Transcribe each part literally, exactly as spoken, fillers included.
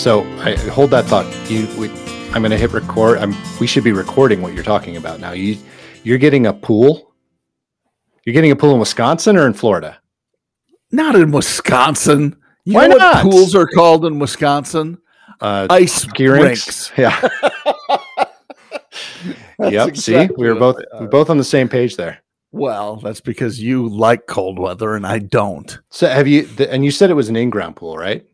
So I hold that thought. You, we, I'm going to hit record. I'm, we should be recording what you're talking about now. You, you're getting a pool. You're getting a pool in Wisconsin or in Florida? Not in Wisconsin. You Why know not? What pools are called in Wisconsin? Uh, Ice rinks. Yeah. Yep. Exactly. See, we were both we were both on the same page there. Well, that's because you like cold weather and I don't. So have you? And you said it was an in-ground pool, right?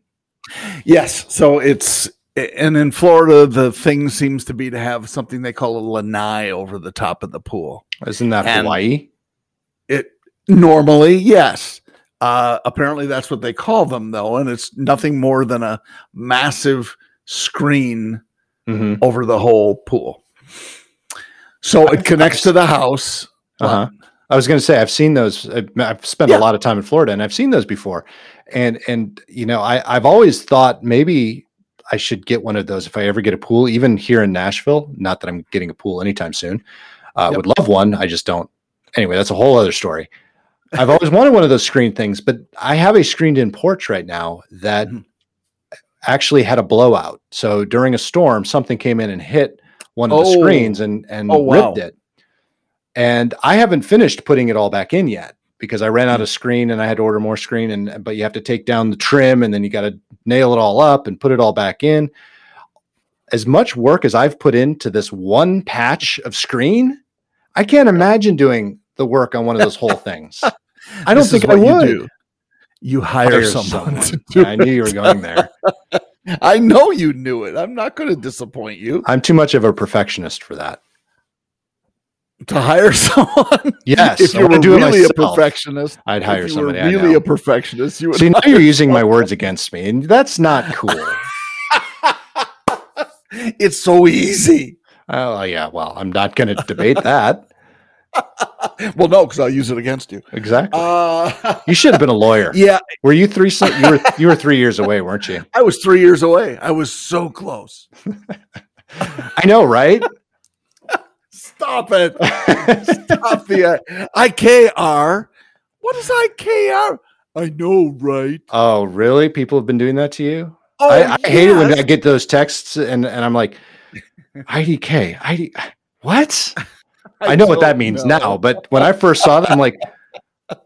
Yes. So it's, and in Florida, the thing seems to be to have something they call a lanai over the top of the pool. Isn't that and Hawaii? It normally, yes. Uh, apparently that's what they call them though. And it's nothing more than a massive screen mm-hmm. over the whole pool. So it connects to the house. Uh-huh. I was going to say, I've seen those. I've spent yeah. a lot of time in Florida and I've seen those before. And, and, you know, I, I've always thought maybe I should get one of those if I ever get a pool, even here in Nashville. Not that I'm getting a pool anytime soon. I uh, yep. would love one. I just don't. Anyway, that's a whole other story. I've always wanted one of those screen things, but I have a screened in porch right now that mm-hmm. actually had a blowout. So during a storm, something came in and hit one of oh. the screens and, and oh, wow. ripped it. And I haven't finished putting it all back in yet because I ran out of screen and I had to order more screen. And but you have to take down the trim and then you got to nail it all up and put it all back in. As much work as I've put into this one patch of screen, I can't imagine doing the work on one of those whole things. I don't think I would. You, do. you hire, hire someone. someone to do I knew it. You were going there. I know you knew it. I'm not going to disappoint you. I'm too much of a perfectionist for that. To hire someone? Yes. If you were do really myself, a perfectionist, I'd hire if you somebody. Were really I know. a perfectionist. You would See, now you're using someone. my words against me, and that's not cool. It's so easy. Oh, yeah. Well, I'm not going to debate that. Well, no, because I'll use it against you. Exactly. Uh, you should have been a lawyer. Yeah. Were you three? You were. You were three years away, weren't you? I was three years away. I was so close. I know, right? Stop it. Stop the I K R. What is I K R? I know, right? Oh, really? People have been doing that to you? Oh, I, yes. I hate it when I get those texts and, and I'm like, I D K. I D, what? I, I know what that means know. now, but when I first saw that, I'm like,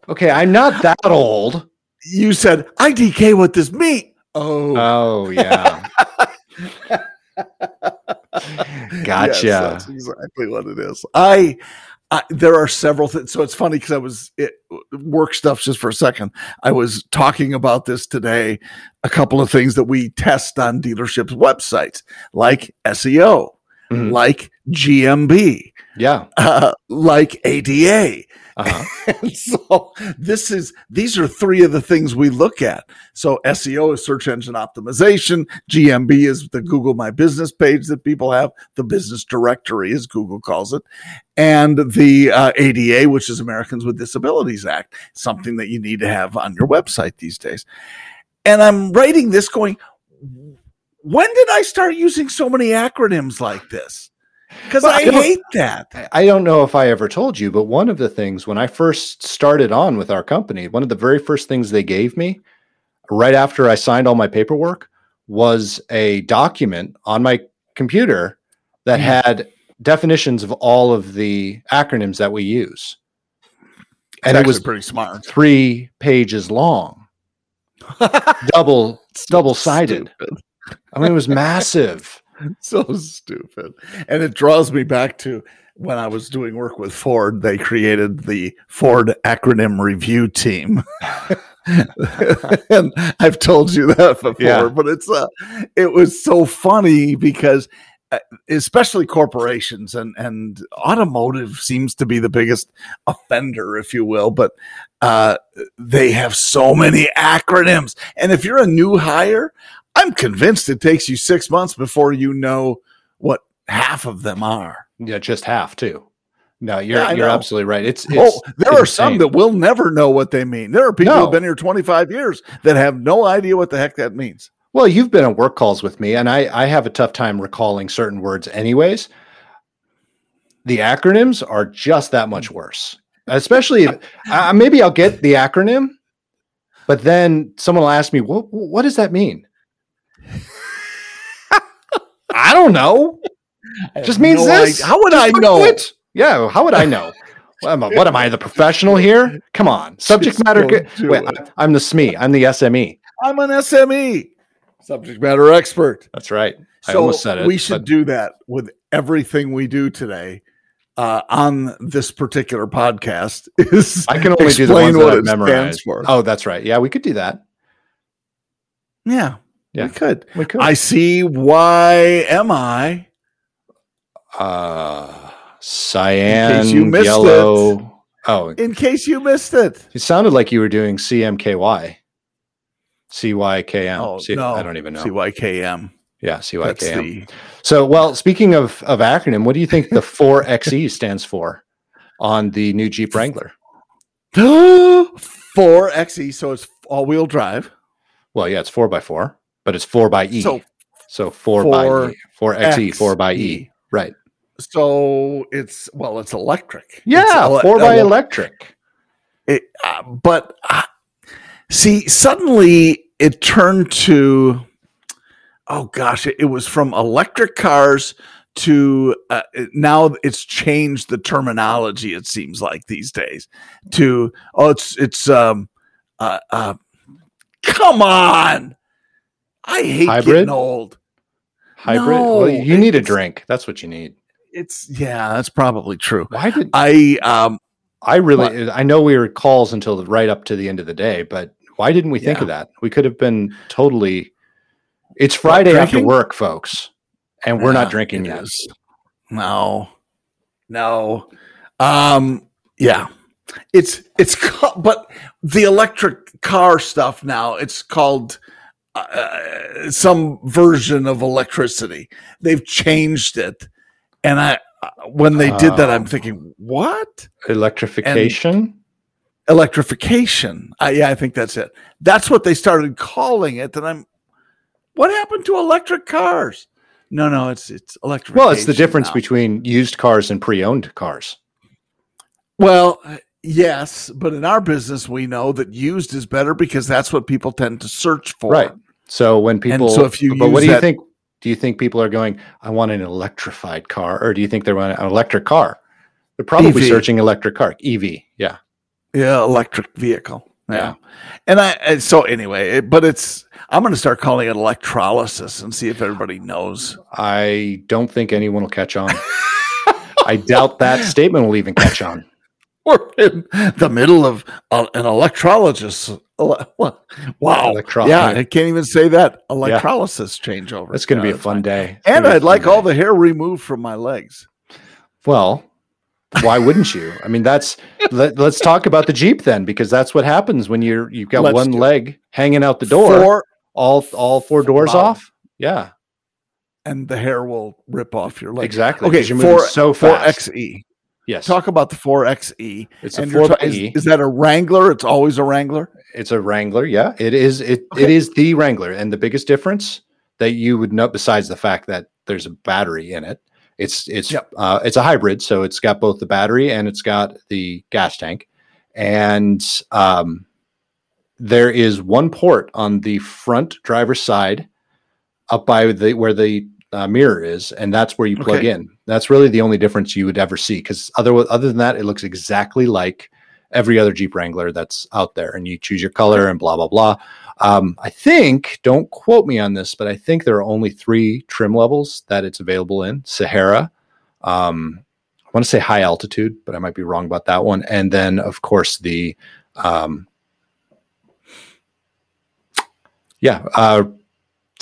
okay, I'm not that old. You said, I D K what this mean? Oh. Oh, yeah. Gotcha. Yes, that's exactly what it is. I, I there are several things. So it's funny because I was it, work stuff just for a second. I was talking about this today. A couple of things that we test on dealerships' websites, like S E O, mm-hmm. like G M B, yeah, uh, like A D A. Uh-huh. And so this is these are three of the things we look at. So S E O is search engine optimization. G M B is the Google My Business page that people have. The business directory, as Google calls it. And the uh, A D A, which is Americans with Disabilities Act, something that you need to have on your website these days. And I'm writing this going, when did I start using so many acronyms like this? Because well, I, I hate that. I don't know if I ever told you, but one of the things when I first started on with our company, one of the very first things they gave me right after I signed all my paperwork was a document on my computer that had definitions of all of the acronyms that we use. And it was pretty smart. Three pages long, double, double sided. I mean, it was massive. So stupid. And it draws me back to when I was doing work with Ford, they created the Ford acronym review team. And I've told you that before, yeah. but it's uh, it was so funny because especially corporations and, and automotive seems to be the biggest offender, if you will, but uh, they have so many acronyms. And if you're a new hire, I'm convinced it takes you six months before you know what half of them are. Yeah, just half too. No, you're yeah, you're know. absolutely right. It's, it's oh, there it's are insane. Some that will never know what they mean. There are people no. who've been here twenty-five years that have no idea what the heck that means. Well, you've been on work calls with me, and I, I have a tough time recalling certain words anyways. The acronyms are just that much worse. Especially if uh, maybe I'll get the acronym, but then someone will ask me, "What what does that mean?" I don't know. I just means no this. Idea. How would just I know? It? Yeah, how would I know? What am I, what am I, the professional here? Come on. Subject just matter. Wait, I, I'm the S M E. I'm the S M E. I'm an S M E. Subject matter expert. That's right. I so almost said it. We should but... do that with everything we do today uh, on this particular podcast. Is I can only do the ones that I've memorized. Oh, that's right. Yeah, we could do that. Yeah, yeah, we could. We could. I see. Why am I? Uh, cyan, yellow. It. Oh, in case you missed it, it sounded like you were doing C M K Y. C Y K M. Oh, C- no. I don't even know. C Y K M. Yeah, C Y K M. The... So, well, speaking of, of acronym, what do you think the four X E stands for on the new Jeep Wrangler? four X E, so it's all-wheel drive. Well, yeah, it's four by four, but it's four by E. So, so four by E. four X E, four by E. Right. So it's, well, it's electric. Yeah, ele- four by ele- electric. It, uh, but... Uh, See, suddenly it turned to, oh gosh, it, it was from electric cars to uh, it, now it's changed the terminology. It seems like these days to oh, it's it's um uh, uh come on, I hate hybrid? Getting old. Hybrid. No, well, you need a drink. That's what you need. It's yeah, that's probably true. Why did I um I really what? I know we were calls until the, right up to the end of the day, but. Why didn't we think yeah. of that? We could have been totally. It's Friday after work, folks, and we're no, not drinking yet. Is. No, no, um, yeah, it's it's but the electric car stuff now. It's called uh, some version of electricity. They've changed it, and I when they did that, I'm thinking, what electrification? And, Electrification. I, yeah, I think that's it. That's what they started calling it. And I'm, what happened to electric cars? No, no, it's it's electrification. Well, it's the difference now. Between used cars and pre-owned cars. Well, yes, but in our business, we know that used is better because that's what people tend to search for. Right. So when people, and so if you, but what do you that, think? Do you think people are going? I want an electrified car, or do you think they're wanting an electric car? They're probably E V. Searching electric car, E V. Yeah. Yeah, electric vehicle. Yeah. yeah. And I, and so anyway, it, but it's, I'm going to start calling it electrolysis and see if everybody knows. I don't think anyone will catch on. I doubt that statement will even catch on. We're in the middle of uh, an electrolysis. Ele- wow. Electro- yeah, I can't even say that. Electrolysis yeah. changeover. It's going to be a fun day. And I'd like all the hair removed from my legs. Well, why wouldn't you? I mean, that's let, let's talk about the Jeep then, because that's what happens when you're you've got let's one leg hanging out the door, four, all all four doors bottom. Off. Yeah, and the hair will rip off your leg. Exactly. Okay, you're moving four, so fast. four X E. Yes. Talk about the four X E. It's and a four. Ta- is, is that a Wrangler? It's always a Wrangler. It's a Wrangler. Yeah, it is. It okay. it is the Wrangler, and the biggest difference that you would note, besides the fact that there's a battery in it. It's it's yep. uh, it's a hybrid, so it's got both the battery and it's got the gas tank, and um, there is one port on the front driver's side, up by the where the uh, mirror is, and that's where you plug okay. in. That's really the only difference you would ever see, because other other than that, it looks exactly like every other Jeep Wrangler that's out there. And you choose your color and blah blah blah. Um, I think, don't quote me on this, but I think there are only three trim levels that it's available in. Sahara, um, I want to say high altitude, but I might be wrong about that one. And then, of course, the, um, yeah, uh,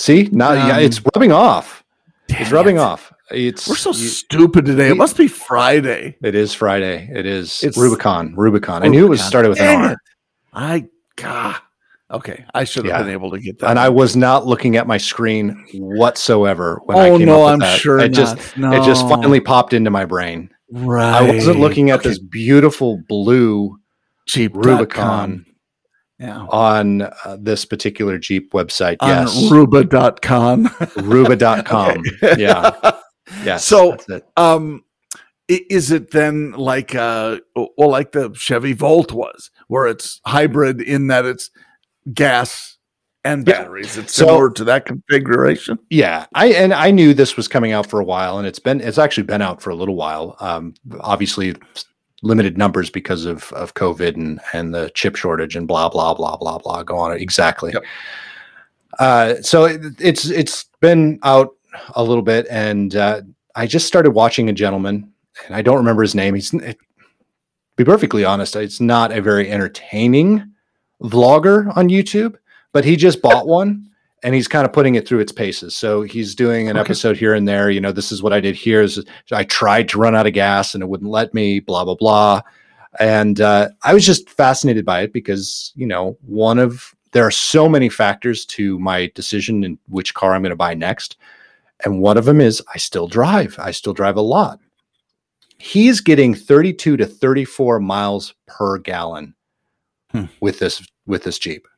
see, now um, yeah, it's rubbing off. It's rubbing it. off. It's We're so you, stupid today. It, it must be Friday. It is Friday. It is it's Rubicon, Rubicon. Rubicon. I knew it was started with Dang an R. It. I, God. Okay, I should have yeah. been able to get that. And I was not looking at my screen whatsoever when oh, I came no, up with I'm that. Sure it not. just no. it just finally popped into my brain. Right. I wasn't looking at okay. this beautiful blue Jeep Rubicon yeah. on uh, this particular Jeep website. On yes. Ruba dot com. Ruba dot com. Okay. Yeah. Yeah. So um is it then like uh well like the Chevy Volt was, where it's hybrid in that it's gas and batteries. Yeah. It's similar so, to that configuration. Yeah, I and I knew this was coming out for a while, and it's been it's actually been out for a little while. Um, obviously, limited numbers because of of COVID and and the chip shortage and blah blah blah blah blah. Go on exactly. Yep. Uh, so it, it's it's been out a little bit, and uh, I just started watching a gentleman, and I don't remember his name. He's it, be perfectly honest, it's not a very entertaining vlogger on YouTube, but he just bought one and he's kind of putting it through its paces. So he's doing an okay. episode here and there. You know, this is what I did here is I tried to run out of gas and it wouldn't let me, blah, blah, blah. And uh, I was just fascinated by it because, you know, one of, there are so many factors to my decision in which car I'm going to buy next. And one of them is I still drive. I still drive a lot. He's getting thirty-two to thirty-four miles per gallon hmm. with this, with this Jeep,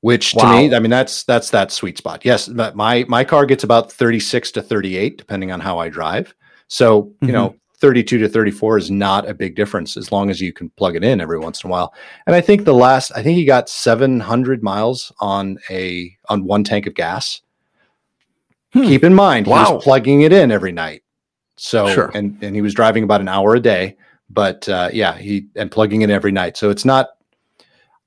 which wow. to me, I mean, that's, that's that sweet spot. Yes. But my, my car gets about thirty-six to thirty-eight, depending on how I drive. So, mm-hmm. you know, thirty-two to thirty-four is not a big difference as long as you can plug it in every once in a while. And I think the last, I think he got seven hundred miles on a, on one tank of gas. Hmm. Keep in mind, wow. he was plugging it in every night. So, sure. and, and he was driving about an hour a day, but uh, yeah, he, and plugging in every night. So it's not,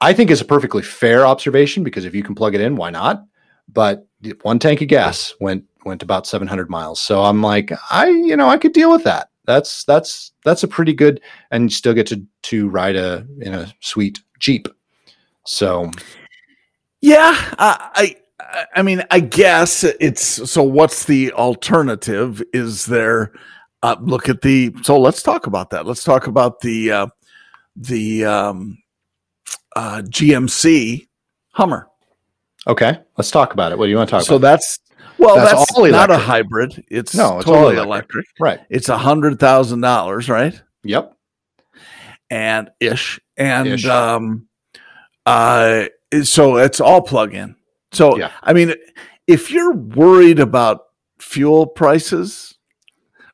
I think it's a perfectly fair observation because if you can plug it in, why not? But one tank of gas went, went about seven hundred miles. So I'm like, I, you know, I could deal with that. That's, that's, that's a pretty good, and you still get to, to ride a, in a sweet Jeep. So. Yeah. Uh, I, I mean, I guess it's, so what's the alternative? Is there, uh, look at the, so let's talk about that. Let's talk about the, uh, the, um, uh, G M C Hummer. Okay. Let's talk about it. What do you want to talk so about? So that's, well, that's, that's all not a hybrid. It's, no, it's totally electric. electric. Right. It's a hundred thousand dollars, right? Yep. And ish. And, ish. um, uh, so it's all plug in. So, yeah. I mean, if you're worried about fuel prices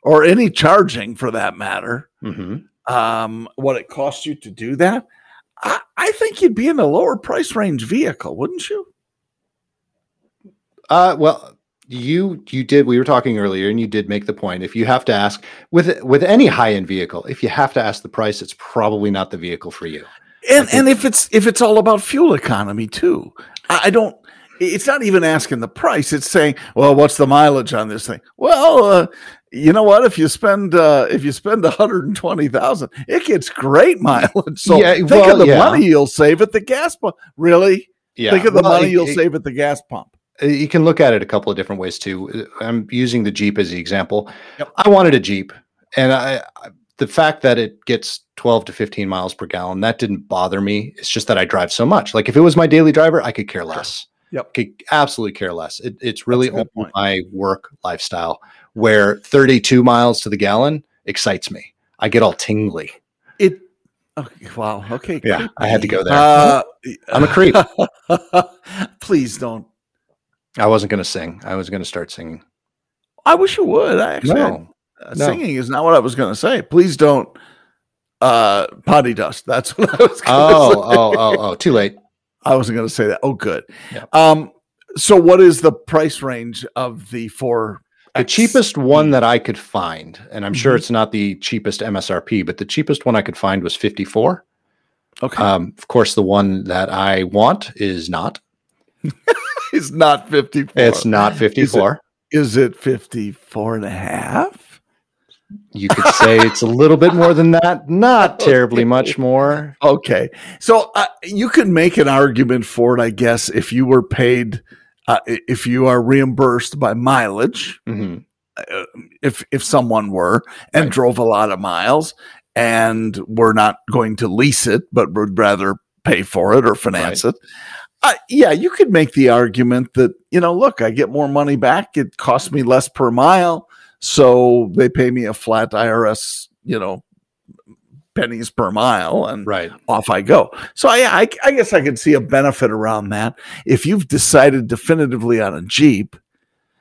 or any charging for that matter, mm-hmm. um, what it costs you to do that, I, I think you'd be in a lower price range vehicle, wouldn't you? Uh, well, you you did. We were talking earlier and you did make the point. If you have to ask with with any high-end vehicle, if you have to ask the price, it's probably not the vehicle for you. And and if it's if it's all about fuel economy, too, I, I don't. It's not even asking the price. It's saying, well, what's the mileage on this thing? Well, uh, you know what? If you spend uh, if you spend one hundred twenty thousand dollars, it gets great mileage. So yeah, think well, of the yeah. money you'll save at the gas pump. Really? Yeah. Think of the well, money it, you'll it, save at the gas pump. You can look at it a couple of different ways, too. I'm using the Jeep as the example. Yep. I wanted a Jeep, and I, I the fact that it gets twelve to fifteen miles per gallon, that didn't bother me. It's just that I drive so much. Like if it was my daily driver, I could care less. Yep. Could absolutely care less. It, it's really open my work lifestyle where thirty-two miles to the gallon excites me. I get all tingly. It. Okay, wow. Okay. Yeah. Creepy. I had to go there. Uh, I'm a creep. Please don't. I wasn't going to sing. I was going to start singing. I wish you would. I actually, no, uh, no. Singing is not what I was going to say. Please don't uh, potty dust. That's what I was going to oh, say. Oh, oh, oh, too late. I wasn't going to say that. Oh, good. Yeah. Um, so what is the price range of the four? The cheapest one that I could find, and I'm mm-hmm. sure it's not the cheapest M S R P, but the cheapest one I could find was fifty-four. Okay. Um, of course, the one that I want is not. It's not fifty-four. It's not fifty-four. Is it, is it fifty-four and a half? You could say it's a little bit more than that, not terribly much more. Okay. So uh, you could make an argument for it, I guess, if you were paid, uh, if you are reimbursed by mileage, mm-hmm. uh, if if someone were and right. drove a lot of miles and were not going to lease it, but would rather pay for it or finance right. it. Uh, yeah, you could make the argument that, you know, look, I get more money back. It costs me less per mile. So they pay me a flat I R S, you know, pennies per mile, and right. off I go. So I, I, I guess I could see a benefit around that. If you've decided definitively on a Jeep,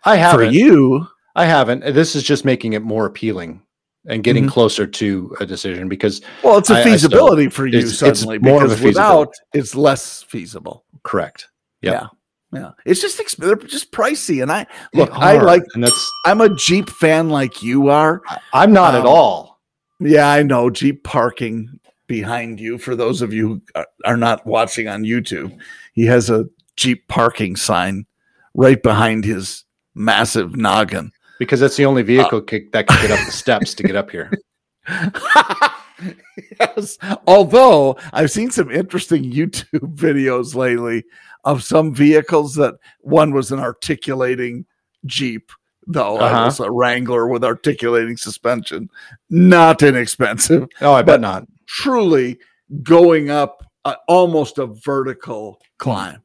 I haven't. For you, I haven't. This is just making it more appealing and getting mm-hmm. closer to a decision because well, it's a feasibility I, I still, for you it's, suddenly it's more because of a without it's less feasible. Correct. Yep. Yeah. Yeah, it's just they're just pricey, and I look. I like, and that's, I'm a Jeep fan, like you are. I'm not um, at all. Yeah, I know. Jeep parking behind you. For those of you who are not watching on YouTube, he has a Jeep parking sign right behind his massive noggin because that's the only vehicle uh, kick that can get up the steps to get up here. Yes. Although I've seen some interesting YouTube videos lately of some vehicles that one was an articulating Jeep, though uh-huh. it was a Wrangler with articulating suspension. Not inexpensive. Oh, I bet not. Truly going up a, almost a vertical climb.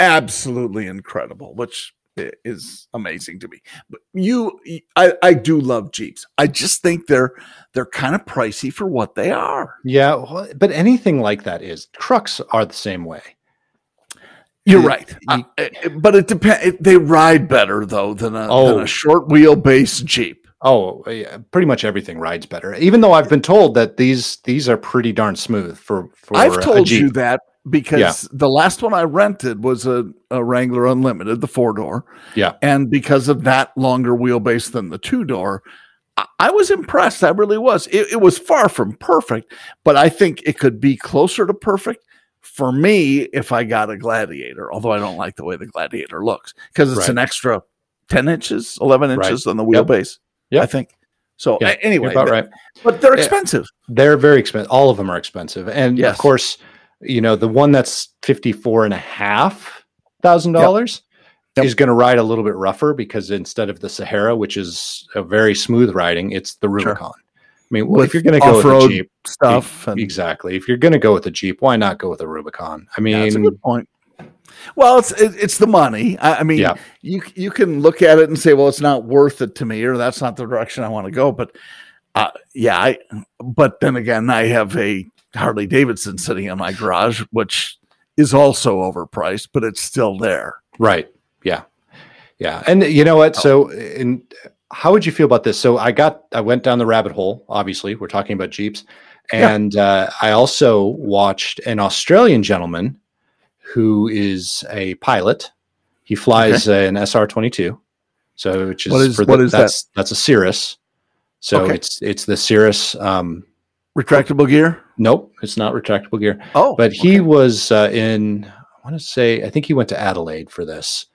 Absolutely incredible, which is amazing to me. But you, I, I do love Jeeps. I just think they're they're kind of pricey for what they are. Yeah, but anything like that is. Trucks are the same way. You're right, uh, but it depends. They ride better though than a, oh. than a short wheelbase Jeep. Oh, yeah, pretty much everything rides better. Even though I've been told that these these are pretty darn smooth for for I've told a Jeep. You that because yeah. the last one I rented was a, a Wrangler Unlimited, the four door. Yeah, and because of that longer wheelbase than the two door, I, I was impressed. I really was. It, it was far from perfect, but I think it could be closer to perfect. For me, if I got a Gladiator, although I don't like the way the Gladiator looks, because it's right. an extra ten inches, eleven inches right. on the wheelbase, yep. Yep. I think. So yeah. anyway, about right. but they're expensive. They're very expensive. All of them are expensive. And yes. of course, you know, the one that's fifty-four thousand five hundred dollars yep. is going to ride a little bit rougher because instead of the Sahara, which is a very smooth riding, it's the Rubicon. Sure. I mean, well, if you're going to go with a Jeep stuff, and, exactly. If you're going to go with a Jeep, why not go with a Rubicon? I mean, yeah, that's a good point. Well, it's it, it's the money. I, I mean, yeah. you you can look at it and say, well, it's not worth it to me, or that's not the direction I want to go. But uh, yeah, I, but then again, I have a Harley-Davidson sitting in my garage, which is also overpriced, but it's still there. Right. Yeah. Yeah. And you know what? Oh. So in. How would you feel about this? So I got, I went down the rabbit hole, obviously we're talking about Jeeps. And yeah. uh, I also watched an Australian gentleman who is a pilot. He flies okay. an S R twenty-two. So which is, what is, for the, what is that's, that? That's a Cirrus. So okay. it's, it's the Cirrus. Um, retractable gear? Nope. It's not retractable gear. Oh, but he okay. was uh, in, I want to say, I think he went to Adelaide for this.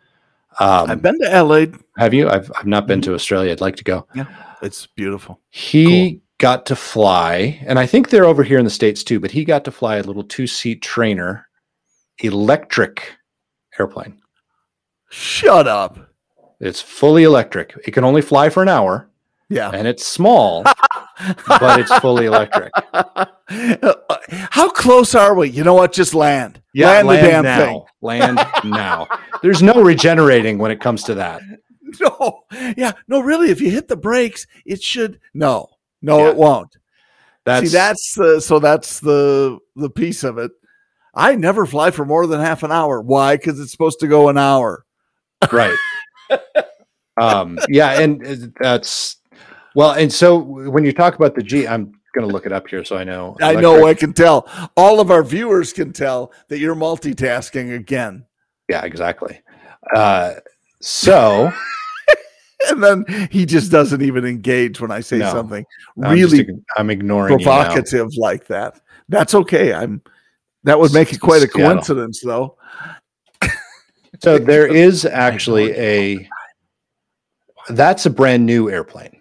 Um, I've been to Adelaide. Have you? I've I've not been to Australia. I'd like to go. Yeah, it's beautiful. He cool. got to fly, and I think they're over here in the States too, but he got to fly a little two-seat trainer electric airplane. Shut up. It's fully electric. It can only fly for an hour. Yeah. And it's small, but it's fully electric. How close are we? You know what? Just land. Yeah, land, land the damn now. Thing. Land now. There's no regenerating when it comes to that. No. Yeah. No, really. If you hit the brakes, it should. No. No, yeah. it won't. That's... See, that's the, so that's the the piece of it. I never fly for more than half an hour. Why? Because it's supposed to go an hour. Right. um. Yeah. And that's. Well, and so when you talk about the Jeep, I'm going to look it up here so I know. Electric. I know, I can tell. All of our viewers can tell that you're multitasking again. Yeah, exactly. Uh, so. And then he just doesn't even engage when I say no, something really I'm, I'm ignoring provocative like that. That's okay. I'm. That would make it quite a coincidence, though. So there is actually a. That's a brand new airplane.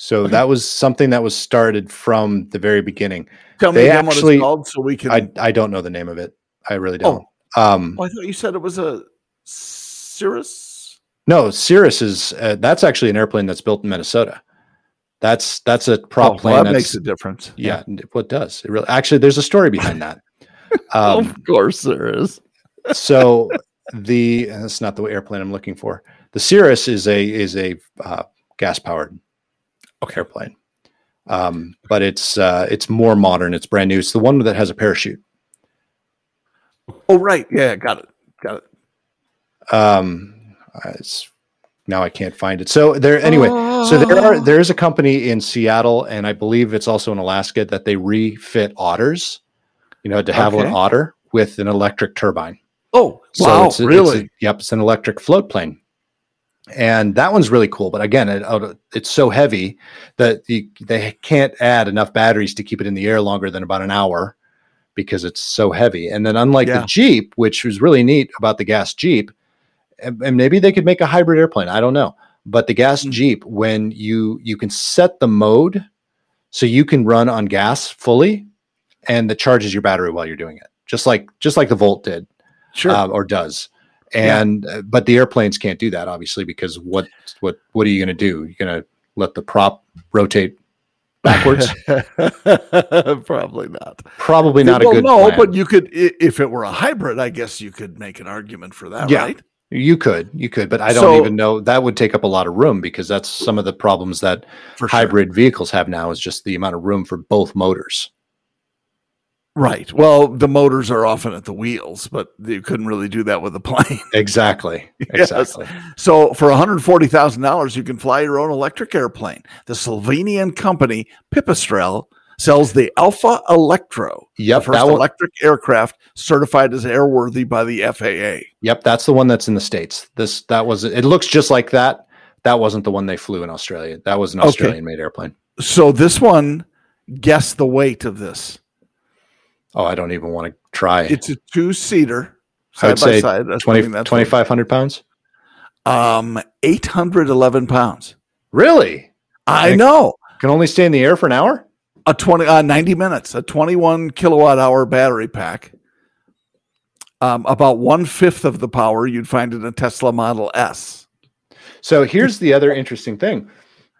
So okay. that was something that was started from the very beginning. Tell they me again actually, what it's called so we can... I, I don't know the name of it. I really don't. Oh. Um, oh, I thought you said it was a Cirrus? No, Cirrus is... Uh, that's actually an airplane that's built in Minnesota. That's that's a prop oh, plane. Well, that makes a difference. Yeah, yeah. Well, it does. It really, actually, there's a story behind that. Um, of course there is. So the... That's not the airplane I'm looking for. The Cirrus is a, is a uh, gas-powered... Okay. airplane. Um, but it's uh, it's more modern. It's brand new. It's the one that has a parachute. Oh, right. Yeah, got it. Got it. Um, it's, now I can't find it. So there. Anyway, oh. so there are there is a company in Seattle, and I believe it's also in Alaska that they refit otters. You know, to have okay. an otter with an electric turbine. Oh, wow, so it's a, really? It's a, yep, it's an electric float plane. And that one's really cool. But again, it, it's so heavy that the, they can't add enough batteries to keep it in the air longer than about an hour because it's so heavy. And then unlike yeah. the Jeep, which was really neat about the gas Jeep, and, and maybe they could make a hybrid airplane, I don't know. But the gas mm-hmm. Jeep, when you you can set the mode so you can run on gas fully and that charges your battery while you're doing it, just like just like the Volt did. Sure. Uh, or does. And yeah. uh, but the airplanes can't do that, obviously, because what what what are you going to do? You're going to let the prop rotate backwards? Probably not. Probably not well, a good no, plan. But you could, if it were a hybrid, I guess you could make an argument for that, yeah, right? You could, you could, but I don't so, even know. That would take up a lot of room because that's some of the problems that for hybrid sure. vehicles have now is just the amount of room for both motors. Right. Well, the motors are often at the wheels, but you couldn't really do that with a plane. Exactly. yes. Exactly. So for one hundred forty thousand dollars, you can fly your own electric airplane. The Slovenian company Pipistrel sells the Alpha Electro, yep, the first one, electric aircraft certified as airworthy by the F A A. Yep, that's the one that's in the States. This that was it looks just like that. That wasn't the one they flew in Australia. That was an Australian-made okay. airplane. So this one, guess the weight of this. Oh, I don't even want to try. It's a two-seater, side I'd by say side. twenty-five hundred pounds? Um, eight hundred eleven pounds. Really? I and know. Can only stay in the air for an hour? A twenty, uh, ninety minutes, a twenty-one kilowatt hour battery pack. Um, about one-fifth of the power you'd find in a Tesla Model S. So here's the other interesting thing.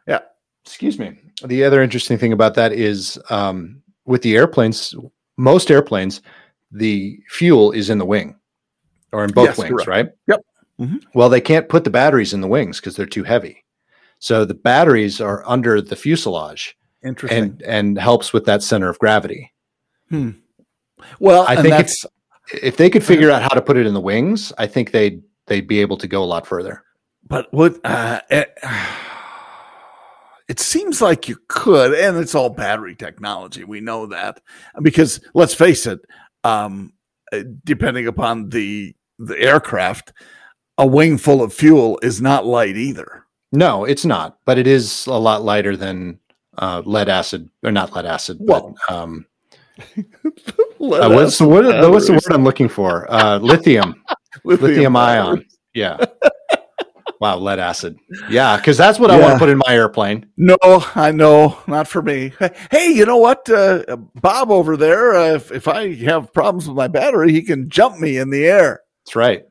Yeah. Excuse me. The other interesting thing about that is um, with the airplanes... Most airplanes, the fuel is in the wing or in both yes, wings, correct. Right? Yep. Mm-hmm. Well, they can't put the batteries in the wings because they're too heavy. So the batteries are under the fuselage. Interesting. And, and helps with that center of gravity. Hmm. Well, I think if, if they could figure out how to put it in the wings, I think they'd, they'd be able to go a lot further. But what... Uh, it, It seems like you could, and it's all battery technology. We know that because let's face it, um, depending upon the the aircraft, a wing full of fuel is not light either. No, it's not, but it is a lot lighter than uh, lead acid, or not lead acid. Well, but, um, lead uh, what's, what, what's the word I'm looking for? Uh, lithium, lithium, lithium ion. Yeah. Wow, lead acid. Yeah, because that's what yeah. I want to put in my airplane. No, I know. Not for me. Hey, you know what? Uh, Bob over there, uh, if, if I have problems with my battery, he can jump me in the air. That's right.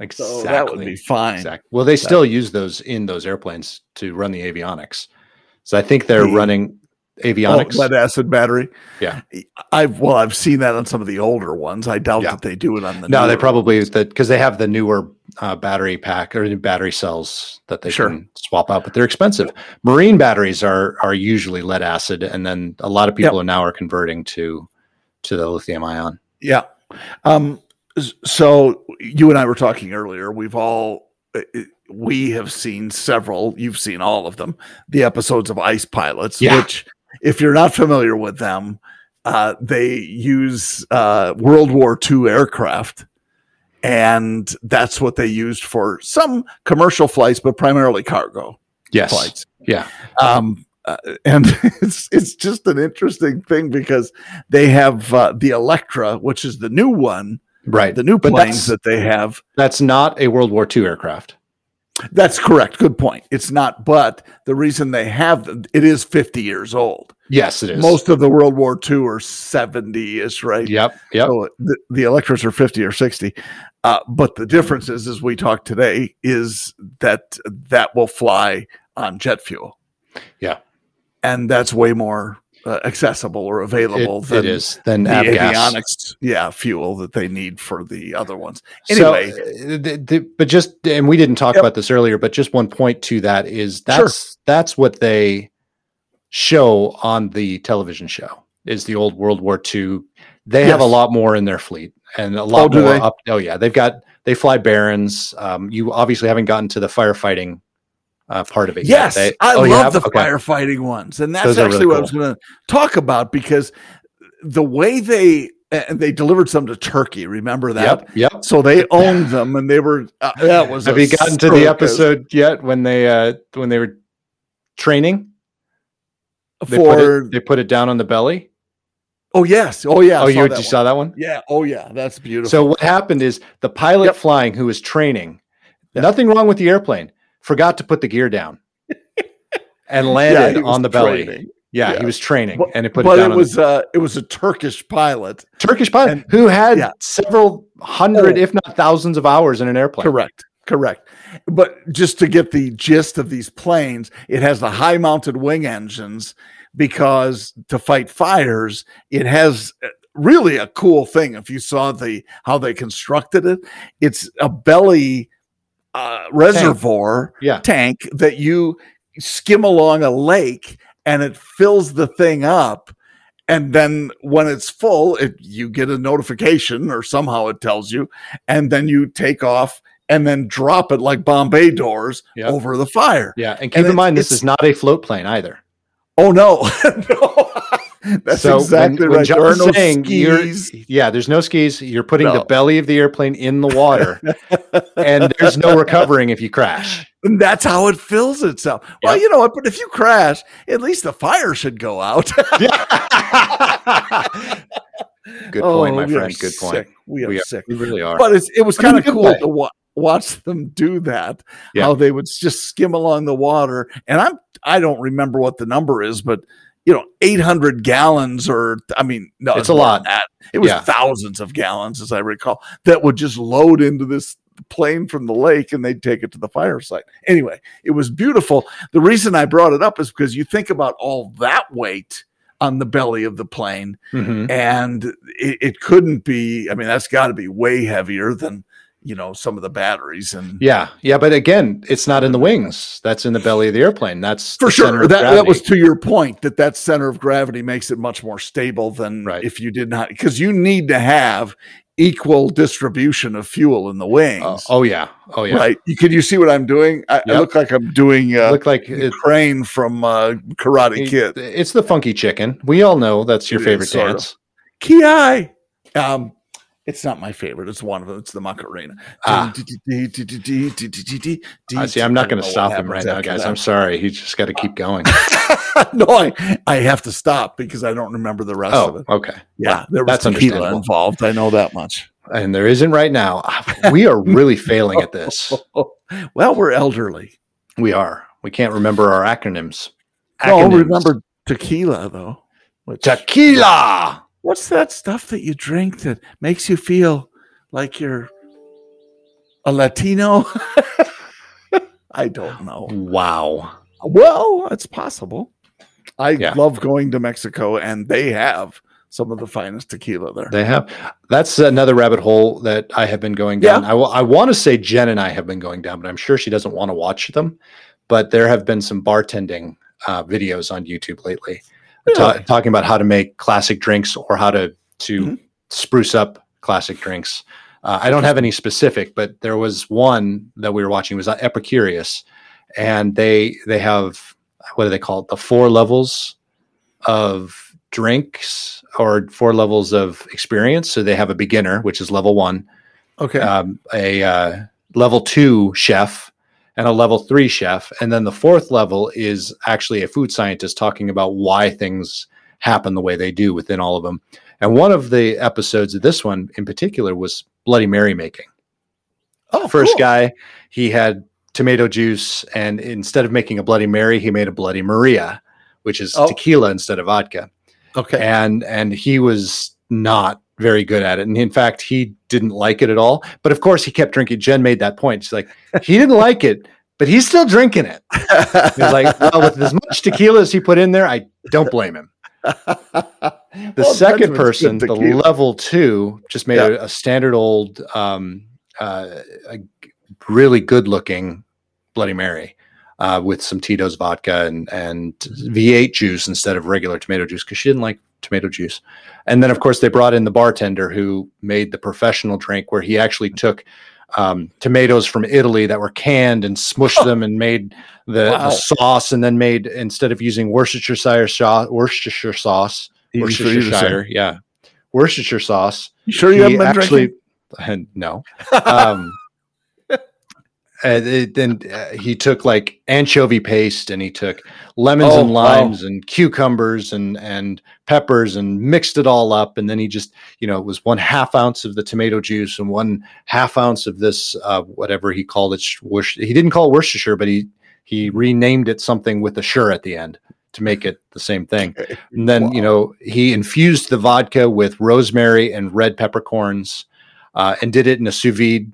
Exactly. So that would be fine. Exactly. Well, they exactly. still use those in those airplanes to run the avionics. So I think they're the, running avionics. Oh, lead acid battery? Yeah. I've Well, I've seen that on some of the older ones. I doubt yeah. that they do it on the No, they probably, because they have the newer Uh, battery pack or battery cells that they sure. can swap out, but they're expensive. Marine batteries are are usually lead acid, and then a lot of people yep. are now are converting to to the lithium ion. Yeah. Um, so you and I were talking earlier. We've all we have seen several. You've seen all of them. The episodes of Ice Pilots, yeah. which, if you're not familiar with them, uh, they use uh, World War Two aircraft. And that's what they used for some commercial flights, but primarily cargo yes. flights. Yeah. Um, uh, and it's it's just an interesting thing because they have uh, the Electra, which is the new one, right? The new planes that they have. That's not a World War Two aircraft. That's correct. Good point. It's not, but the reason they have them, it is fifty years old. Yes, it is. Most of the World War Two are seventy-ish, right? Yep, yep. So the, the Electras are fifty or sixty. Uh, but the difference is, as we talk today, is that that will fly on jet fuel. Yeah. And that's way more uh, accessible or available it, than, it is, than the avionics gas. Yeah, fuel that they need for the other ones. Anyway. So, the, the, but just, and we didn't talk yep. about this earlier, but just one point to that is that's sure. that's what they show on the television show is the old World War Two. They yes. have a lot more in their fleet. And a lot oh, more up. Oh yeah, they've got they fly Barons. Um, you obviously haven't gotten to the firefighting uh, part of it. Yes, yet. They, I oh, love yeah? the okay. firefighting ones, and that's Those actually really what cool. I was going to talk about because the way they and they delivered some to Turkey. Remember that? Yep. Yep. So they owned them, and they were. Uh, that was. Have you gotten circus. to the episode yet? When they uh, when they were training, they for put it, they put it down on the belly. Oh yes! Oh yeah! Oh, you, you saw that one? Yeah! Oh yeah! That's beautiful. So what happened is the pilot yep. flying, who was training, yep. nothing wrong with the airplane, forgot to put the gear down, and landed yeah, on the training. belly. Yeah, yeah, he was training, but, and it put. But it, down it was the- uh, it was a Turkish pilot, Turkish pilot and, who had yeah. several hundred, oh. if not thousands, of hours in an airplane. Correct. Correct. But just to get the gist of these planes, it has the high-mounted wing engines. Because to fight fires, it has really a cool thing. If you saw the how they constructed it, it's a belly uh, reservoir tank. Yeah. tank that you skim along a lake, and it fills the thing up. And then when it's full, it, you get a notification, or somehow it tells you, and then you take off and then drop it like Bombay doors yep. over the fire. Yeah, and keep and in it, mind, this is not a float plane either. Oh no! no. That's so exactly when, when right. John there are no saying, skis. Yeah, there's no skis. You're putting no. the belly of the airplane in the water, and there's no recovering if you crash. And that's how it fills itself. Yep. Well, you know what? But if you crash, at least the fire should go out. Good point, oh, my friend. Good point. Sick. We are we sick. Are, we really are. But it's, it was kind of cool way. to watch. watch them do that, yeah. how they would just skim along the water. And I'm, I don't remember what the number is, but you know, eight hundred gallons or, I mean, no, it's, it's a lot. That. It was yeah. thousands of gallons, as I recall, that would just load into this plane from the lake, and they'd take it to the fire site. Anyway, it was beautiful. The reason I brought it up is because you think about all that weight on the belly of the plane mm-hmm. and it, it couldn't be, I mean, that's gotta be way heavier than, you know, some of the batteries and yeah. Yeah. But again, it's not in the wings. That's in the belly of the airplane. That's for sure. That, that was to your point that that center of gravity makes it much more stable than right. if you did not, because you need to have equal distribution of fuel in the wings. Uh, oh yeah. Oh yeah. Right. You, can you see what I'm doing? I, yep. I look like I'm doing uh look like a crane from uh Karate it, Kid. It's the funky chicken. We all know that's your it favorite is, dance. Ki-ai. Um, It's not my favorite. It's one of them. It's the Macarena. Ah. I see. I'm not going to stop him right now, guys. That. I'm sorry. He's just got to keep going. No, I, I have to stop because I don't remember the rest oh, of it. Okay. Yeah. There was tequila involved. I know that much. And there isn't right now. We are really failing at this. Well, we're elderly. We are. We can't remember our acronyms. acronyms. No, remember tequila, though. Which, tequila! What's that stuff that you drink that makes you feel like you're a Latino? I don't know. Wow. Well, it's possible. I yeah. love going to Mexico, and they have some of the finest tequila there. They have. That's another rabbit hole that I have been going down. Yeah. I, w- I want to say Jen and I have been going down, but I'm sure she doesn't want to watch them. But there have been some bartending uh, videos on YouTube lately. Really? T- talking about how to make classic drinks or how to, to mm-hmm. spruce up classic drinks. Uh, I don't have any specific, but there was one that we were watching. It was Epicurious, and they they have, what do they call it? The four levels of drinks or four levels of experience. So they have a beginner, which is level one. Okay. Um, a uh, level two chef. And a level three chef. And then the fourth level is actually a food scientist talking about why things happen the way they do within all of them. And one of the episodes of this one in particular was Bloody Mary making. Oh, first cool. guy, he had tomato juice. And instead of making a Bloody Mary, he made a Bloody Maria, which is oh. tequila instead of vodka. Okay. And, and he was not very good at it, and in fact he didn't like it at all, but of course he kept drinking. Jen made that point. She's like, he didn't like it, but he's still drinking it. He's like, well, with as much tequila as he put in there, I don't blame him. The well, second person, the level two, just made yeah. a, a standard old um uh a really good looking Bloody Mary uh with some Tito's vodka and and V eight juice instead of regular tomato juice, because she didn't like tomato juice. And then of course they brought in the bartender who made the professional drink, where he actually took um tomatoes from Italy that were canned and smushed oh. them and made the, wow. the sauce, and then made, instead of using Worcestershire sauce, Worcestershire sauce, Worcestershire, yeah, Worcestershire sauce. You sure you haven't been actually, drinking? No. Um, and then uh, he took like anchovy paste, and he took lemons oh, and limes wow. and cucumbers and, and peppers, and mixed it all up. And then he just, you know, it was one half ounce of the tomato juice and one half ounce of this, uh, whatever he called it. He didn't call it Worcestershire, but he, he renamed it something with a "sure" at the end to make it the same thing. And then, wow. you know, he infused the vodka with rosemary and red peppercorns, uh, and did it in a sous vide.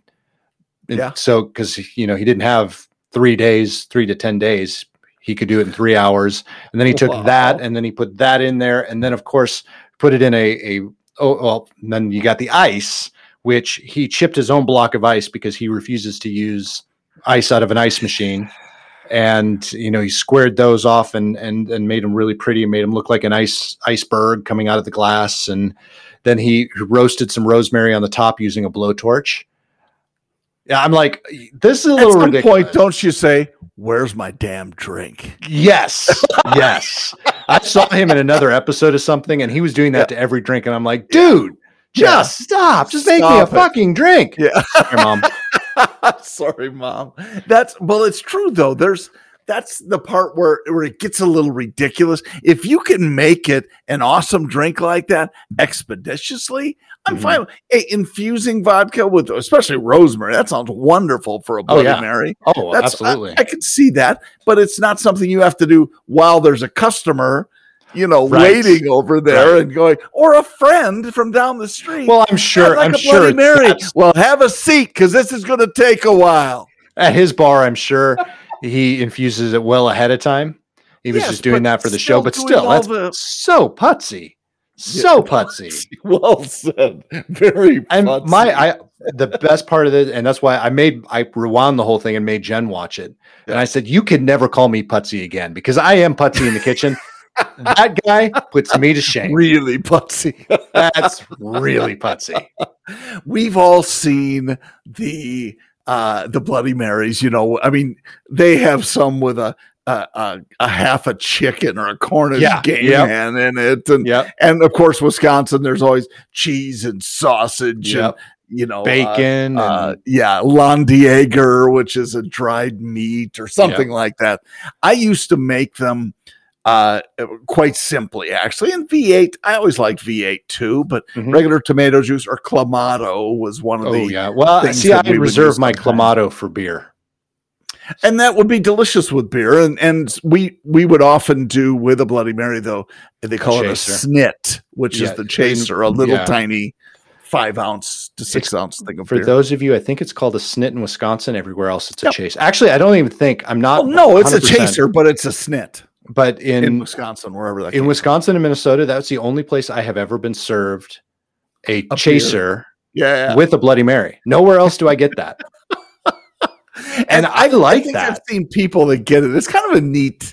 And yeah. So, because, you know, he didn't have three days, three to ten days. He could do it in three hours. And then he took wow. that, and then he put that in there. And then, of course, put it in a, a oh, well, and then you got the ice, which he chipped his own block of ice because he refuses to use ice out of an ice machine. And, you know, he squared those off and, and, and made them really pretty and made them look like an ice iceberg coming out of the glass. And then he roasted some rosemary on the top using a blowtorch. Yeah, I'm like, this is a little ridiculous. At some ridiculous. point, don't you say, "Where's my damn drink?" Yes, yes. I saw him in another episode of something, and he was doing that yeah. to every drink, and I'm like, dude, yeah. just yeah. stop. Just stop make me a it. fucking drink. Yeah, sorry, mom. sorry, mom. That's well, it's true though. There's that's the part where where it gets a little ridiculous. If you can make it an awesome drink like that expeditiously. I'm mm-hmm. fine with hey, infusing vodka with, especially rosemary. That sounds wonderful for a Bloody oh, yeah. Mary. Oh, That's, absolutely. I, I can see that, but it's not something you have to do while there's a customer, you know, right. waiting over there right. and going, or a friend from down the street. Well, I'm sure. Like I'm a sure. Bloody Mary. Well, have a seat because this is going to take a while. At his bar, I'm sure he infuses it well ahead of time. He was yes, just doing that for the show, but still, that's the... so putsy. So putsy. Well said. Very putsy. And my, I, the best part of this, and that's why I made, I rewound the whole thing and made Jen watch it. Yeah. And I said, you can never call me putsy again because I am putsy in the kitchen. That guy puts me to shame. Really putsy. That's really putsy. We've all seen the, uh, the Bloody Marys, you know, I mean, they have some with a, Uh, uh, a half a chicken or a Cornish yeah, game yep. hen in it. And, yep. and of course, Wisconsin, there's always cheese and sausage yep. and, you know, bacon. Uh, uh, and- yeah. Landjaeger, which is a dried meat or something yep. like that. I used to make them uh, quite simply, actually. And V eight, I always liked V eight too, but mm-hmm. regular tomato juice or Clamato was one of oh, the. Yeah. Well, see, I we reserve my Clamato for beer. And that would be delicious with beer. And and we we would often do with a Bloody Mary, though, they call it a snit, which yeah, is the chaser, a little yeah. tiny five ounce to six it's, ounce thing of for beer. For those of you, I think it's called a snit in Wisconsin. Everywhere else, it's a yep. chase. Actually, I don't even think I'm not. Well, no, it's a chaser, but it's a snit. But in, in Wisconsin, wherever that in Wisconsin from. and Minnesota, that's the only place I have ever been served a, a chaser yeah, yeah. with a Bloody Mary. Nowhere else do I get that. And, and I like I think that. I've seen people that get it. It's kind of a neat,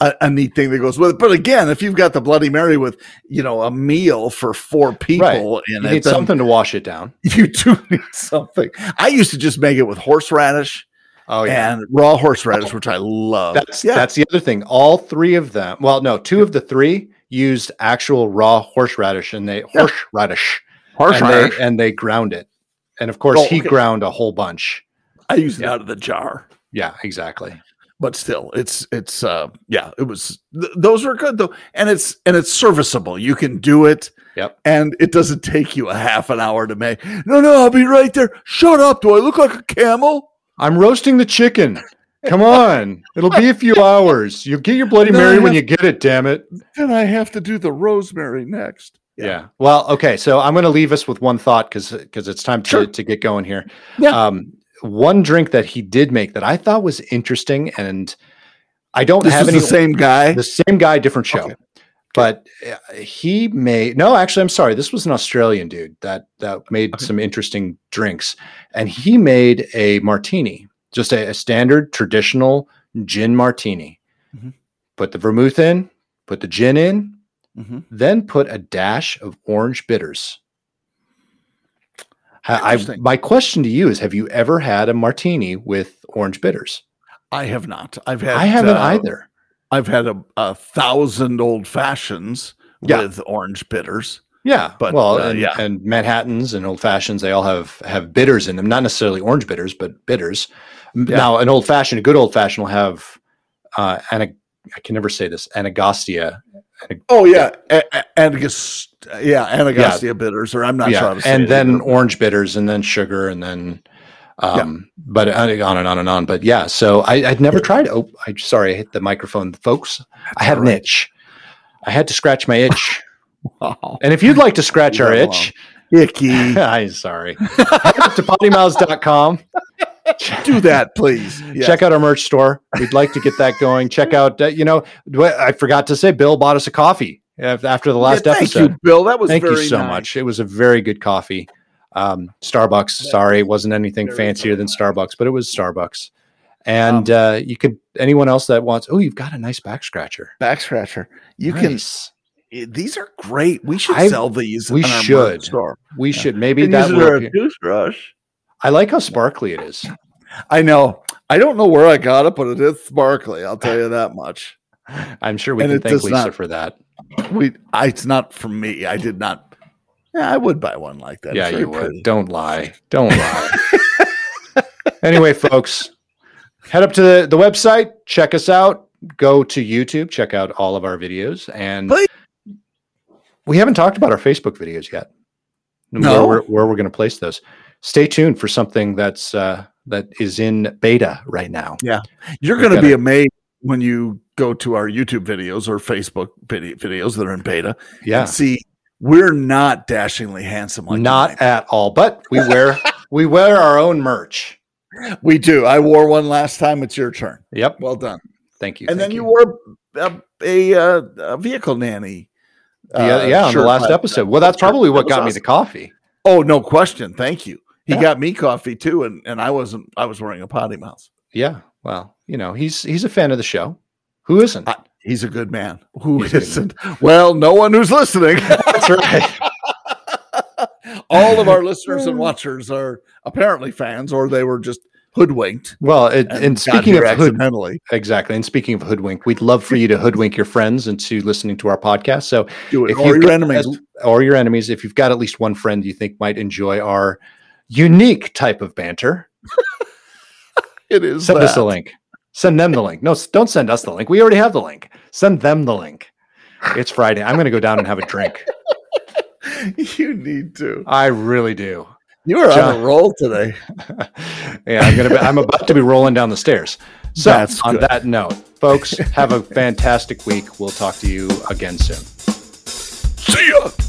a, a neat thing that goes with it. But again, if you've got the Bloody Mary with, you know, a meal for four people, right. in you it, need something to wash it down. You do need something. I used to just make it with horseradish. Oh yeah, and raw horseradish, oh. which I love. That's yeah. that's the other thing. All three of them. Well, no, two of the three used actual raw horseradish, and they yeah. horseradish, horseradish, and they, and they ground it. And of course, oh, okay. he ground a whole bunch. I used yeah. it out of the jar. Yeah, exactly. But still, it's it's uh, yeah, it was th- those were good though, and it's and it's serviceable. You can do it. Yep. And it doesn't take you a half an hour to make. No, no, I'll be right there. Shut up! Do I look like a camel? I'm roasting the chicken. Come on, it'll be a few hours. You'll get your Bloody Mary when you get it. Damn it! Then I have to do the rosemary next. Yeah. yeah. Well, okay. So I'm going to leave us with one thought because because it's time to sure. to get going here. Yeah. Um, One drink that he did make that I thought was interesting, and I don't this have any the same guy, the same guy, different show, okay. but he made no. Actually, I'm sorry, this was an Australian dude that that made okay. some interesting drinks, and he made a martini, just a, a standard traditional gin martini. Mm-hmm. Put the vermouth in, put the gin in, mm-hmm. then put a dash of orange bitters. I, my question to you is, have you ever had a martini with orange bitters? I have not. I've had, I haven't uh, either. I've had a, a thousand old fashions yeah. with orange bitters. Yeah, but well, uh, and, yeah. and Manhattans and old fashions, they all have, have bitters in them. Not necessarily orange bitters, but bitters. Yeah. Now, an old fashioned, a good old fashioned will have, uh, an, I can never say this, Angostura. An, oh yeah, yeah. A- a- Anagos- yeah, Angostura yeah. bitters, or I'm not yeah. sure. How to say and it then either. Orange bitters, and then sugar, and then, um, yeah. but on and on and on. But yeah, so I, I'd never yeah. tried. Oh, I sorry, I hit the microphone, folks. That's I have right. an itch. I had to scratch my itch. Wow. And if you'd like to scratch You're our alone. itch, icky. I'm sorry. to potty miles dot com. Do that, please. Yes. Check out our merch store. We'd like to get that going. Check out, uh, you know, I forgot to say, Bill bought us a coffee after the last yeah, thank episode. Thank you, Bill. That was thank very you so nice. much. It was a very good coffee. Um, Starbucks. Yeah. Sorry, it wasn't anything very fancier very than nice. Starbucks, but it was Starbucks. And um, uh, you could anyone else that wants. Oh, you've got a nice back scratcher. Back scratcher. You nice. can. These are great. We should I, sell these. We should. Store. We yeah. should. Maybe and that will a toothbrush. I like how sparkly it is. I know. I don't know where I got it, but it is sparkly. I'll tell you that much. I'm sure we and can thank Lisa not, for that. We. I, it's not for me. I did not. Yeah, I would buy one like that. Yeah, you would. Pretty. Don't lie. Don't lie. Anyway, folks, head up to the, the website. Check us out. Go to YouTube. Check out all of our videos and. Please. We haven't talked about our Facebook videos yet. No, where we're, where we're going to place those. Stay tuned for something that's uh, that is in beta right now. Yeah, you're going to be amazed when you go to our YouTube videos or Facebook video videos that are in beta. Yeah, and see, we're not dashingly handsome like not at all, but we wear we wear our own merch. We do. I wore one last time. It's your turn. Yep. Well done. Thank you. And thank then you, you wore a, a, a vehicle nanny. Yeah, uh, yeah, on sure, the last episode. Well, that's probably what that got awesome. me the coffee. Oh, no question. Thank you. He yeah. got me coffee too, and, and I wasn't. I was wearing a potty mouse. Yeah. Well, you know, he's he's a fan of the show. Who isn't? I, he's a good man. Who he's isn't? Man. Well, no one who's listening. That's right. All of our listeners and watchers are apparently fans, or they were just hoodwinked. Well, it, and, and speaking of hoodwink, exactly. And speaking of hoodwink, we'd love for you to hoodwink your friends into listening to our podcast. So, do it, if or your enemies, or your enemies, if you've got at least one friend you think might enjoy our unique type of banter, it is send that. us the link. Send them the link. No, don't send us the link. We already have the link. Send them the link. It's Friday. I'm going to go down and have a drink. You need to. I really do. You are John. on a roll today. yeah, I'm gonna. Be, I'm about to be rolling down the stairs. So That's on good. that note, folks, have a fantastic week. We'll talk to you again soon. See ya.